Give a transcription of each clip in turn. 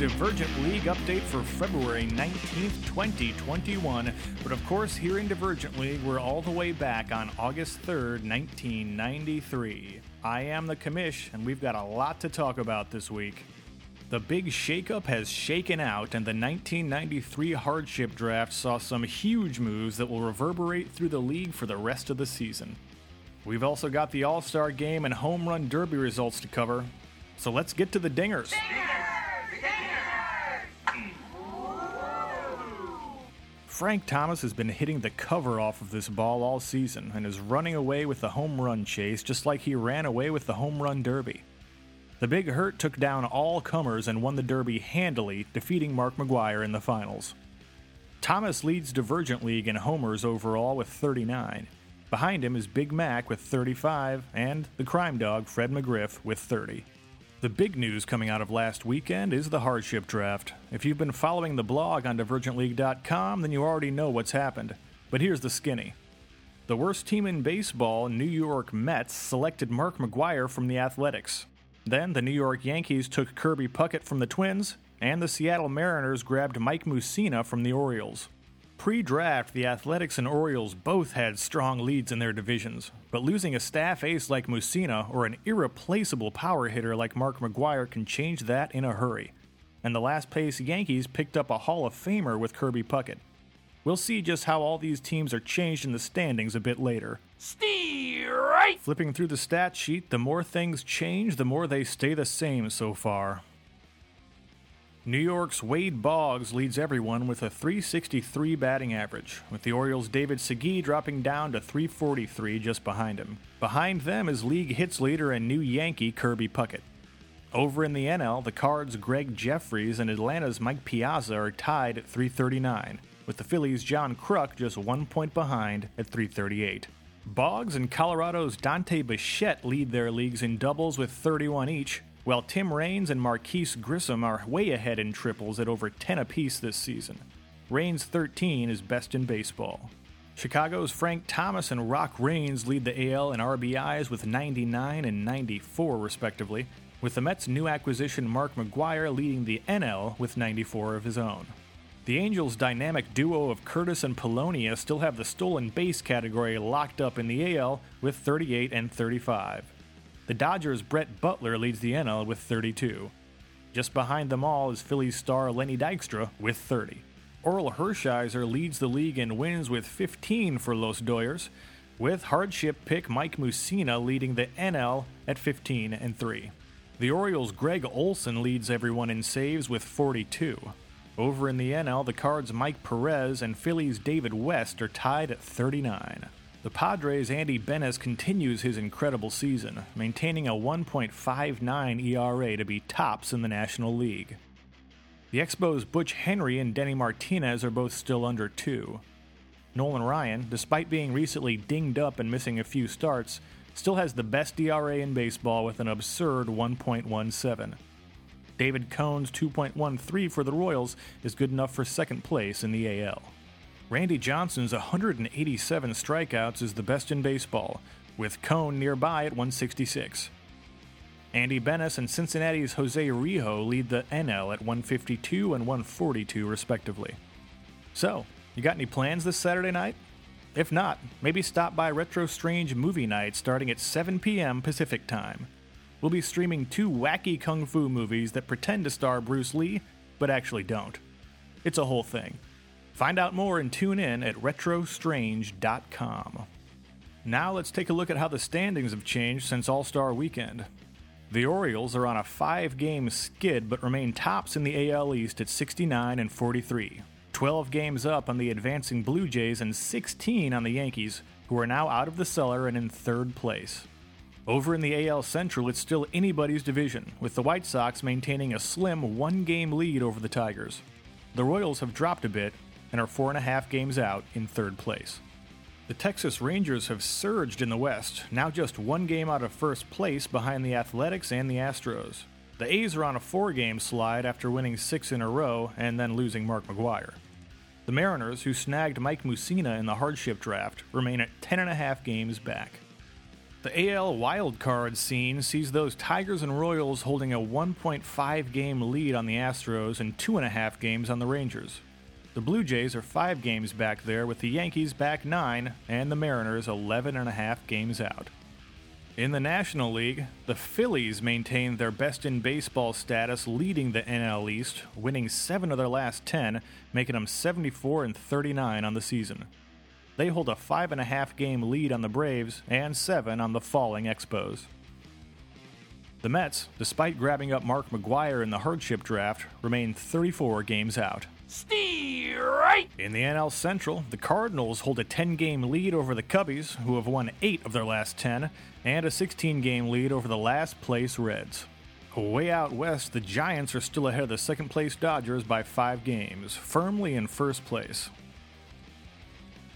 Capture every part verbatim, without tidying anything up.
Divergent League update for February nineteenth, twenty twenty-one. But of course, here in Divergent League, we're all the way back on August third, nineteen ninety-three. I am the commish, and we've got a lot to talk about this week. The big shakeup has shaken out, and the nineteen ninety-three Hardship Draft saw some huge moves that will reverberate through the league for the rest of the season. We've also got the All-Star Game and Home Run Derby results to cover, so let's get to the dingers! Dingers! Dingers! Frank Thomas has been hitting the cover off of this ball all season, and is running away with the home run chase just like he ran away with the Home Run Derby. The Big Hurt took down all comers and won the Derby handily, defeating Mark McGwire in the finals. Thomas leads Divergent League in homers overall with thirty-nine. Behind him is Big Mac with thirty-five, and the crime dog Fred McGriff with thirty. The big news coming out of last weekend is the Hardship Draft. If you've been following the blog on Divergent League dot com, then you already know what's happened. But here's the skinny. The worst team in baseball, New York Mets, selected Mark McGwire from the Athletics. Then the New York Yankees took Kirby Puckett from the Twins, and the Seattle Mariners grabbed Mike Mussina from the Orioles. Pre-draft, the Athletics and Orioles both had strong leads in their divisions, but losing a staff ace like Mussina or an irreplaceable power hitter like Mark McGwire can change that in a hurry. And the last-place Yankees picked up a Hall of Famer with Kirby Puckett. We'll see just how all these teams are changed in the standings a bit later. Steer right! Flipping through the stat sheet, the more things change, the more they stay the same so far. New York's Wade Boggs leads everyone with a three sixty-three batting average, with the Orioles' David Segui dropping down to three forty-three just behind him. Behind them is league hits leader and new Yankee Kirby Puckett. Over in the N L, the Cards' Greg Jeffries and Atlanta's Mike Piazza are tied at three thirty-nine. With the Phillies' John Kruk just one point behind at three thirty-eight. Boggs and Colorado's Dante Bichette lead their leagues in doubles with thirty-one each, while Tim Raines and Marquise Grissom are way ahead in triples at over ten apiece this season. Raines' thirteen is best in baseball. Chicago's Frank Thomas and Rock Raines lead the A L in R B Is with ninety-nine and ninety-four respectively, with the Mets' new acquisition Mark McGwire leading the N L with ninety-four of his own. The Angels' dynamic duo of Curtis and Polonia still have the stolen base category locked up in the A L with thirty-eight and thirty-five. The Dodgers' Brett Butler leads the N L with thirty-two. Just behind them all is Phillies star Lenny Dykstra with thirty. Orel Hershiser leads the league in wins with fifteen for Los Doyers, with hardship pick Mike Mussina leading the N L at fifteen and three. The Orioles' Greg Olson leads everyone in saves with forty-two. Over in the N L, the Cards' Mike Perez and Phillies' David West are tied at thirty-nine. The Padres' Andy Benes continues his incredible season, maintaining a one point five nine E R A to be tops in the National League. The Expos' Butch Henry and Denny Martinez are both still under two. Nolan Ryan, despite being recently dinged up and missing a few starts, still has the best E R A in baseball with an absurd one point one seven. David Cohn's two point one three for the Royals is good enough for second place in the A L. Randy Johnson's one hundred eighty-seven strikeouts is the best in baseball, with Cohn nearby at one sixty-six. Andy Benes and Cincinnati's Jose Rijo lead the N L at one fifty-two and one forty-two respectively. So, you got any plans this Saturday night? If not, maybe stop by Retro Strange Movie Night starting at seven p.m. Pacific Time. We'll be streaming two wacky kung fu movies that pretend to star Bruce Lee, but actually don't. It's a whole thing. Find out more and tune in at Retro Strange dot com. Now let's take a look at how the standings have changed since All-Star Weekend. The Orioles are on a five-game skid but remain tops in the A L East at sixty-nine and forty-three, twelve games up on the advancing Blue Jays and sixteen on the Yankees, who are now out of the cellar and in third place. Over in the A L Central, it's still anybody's division, with the White Sox maintaining a slim one-game lead over the Tigers. The Royals have dropped a bit and are four and a half games out in third place. The Texas Rangers have surged in the West, now just one game out of first place behind the Athletics and the Astros. The A's are on a four-game slide after winning six in a row and then losing Mark McGwire. The Mariners, who snagged Mike Mussina in the hardship draft, remain at ten and a half games back. The A L wildcard scene sees those Tigers and Royals holding a one point five game lead on the Astros and two and a half games on the Rangers. The Blue Jays are five games back there, with the Yankees back nine and the Mariners eleven and a half games out. In the National League, the Phillies maintained their best-in-baseball status, leading the N L East, winning seven of their last ten, making them seventy-four and thirty-nine on the season. They hold a five and a half game lead on the Braves and seven on the falling Expos. The Mets, despite grabbing up Mark McGwire in the Hardship Draft, remain thirty-four games out. Right. In the N L Central, the Cardinals hold a ten game lead over the Cubbies, who have won eight of their last ten, and a sixteen game lead over the last-place Reds. Way out west, the Giants are still ahead of the second-place Dodgers by five games, firmly in first place.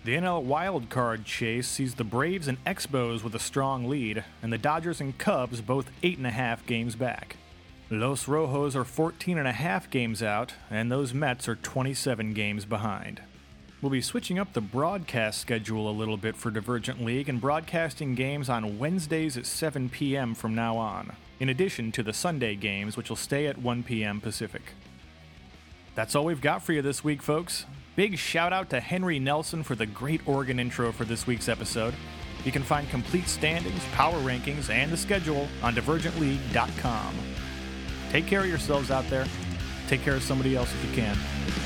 The N L wildcard chase sees the Braves and Expos with a strong lead, and the Dodgers and Cubs both eight and a half games back. Los Rojos are fourteen and a half games out, and those Mets are twenty-seven games behind. We'll be switching up the broadcast schedule a little bit for Divergent League and broadcasting games on Wednesdays at seven p.m. from now on, in addition to the Sunday games, which will stay at one p.m. Pacific. That's all we've got for you this week, folks. Big shout-out to Henry Nelson for the great organ intro for this week's episode. You can find complete standings, power rankings, and the schedule on Divergent League dot com. Take care of yourselves out there. Take care of somebody else if you can.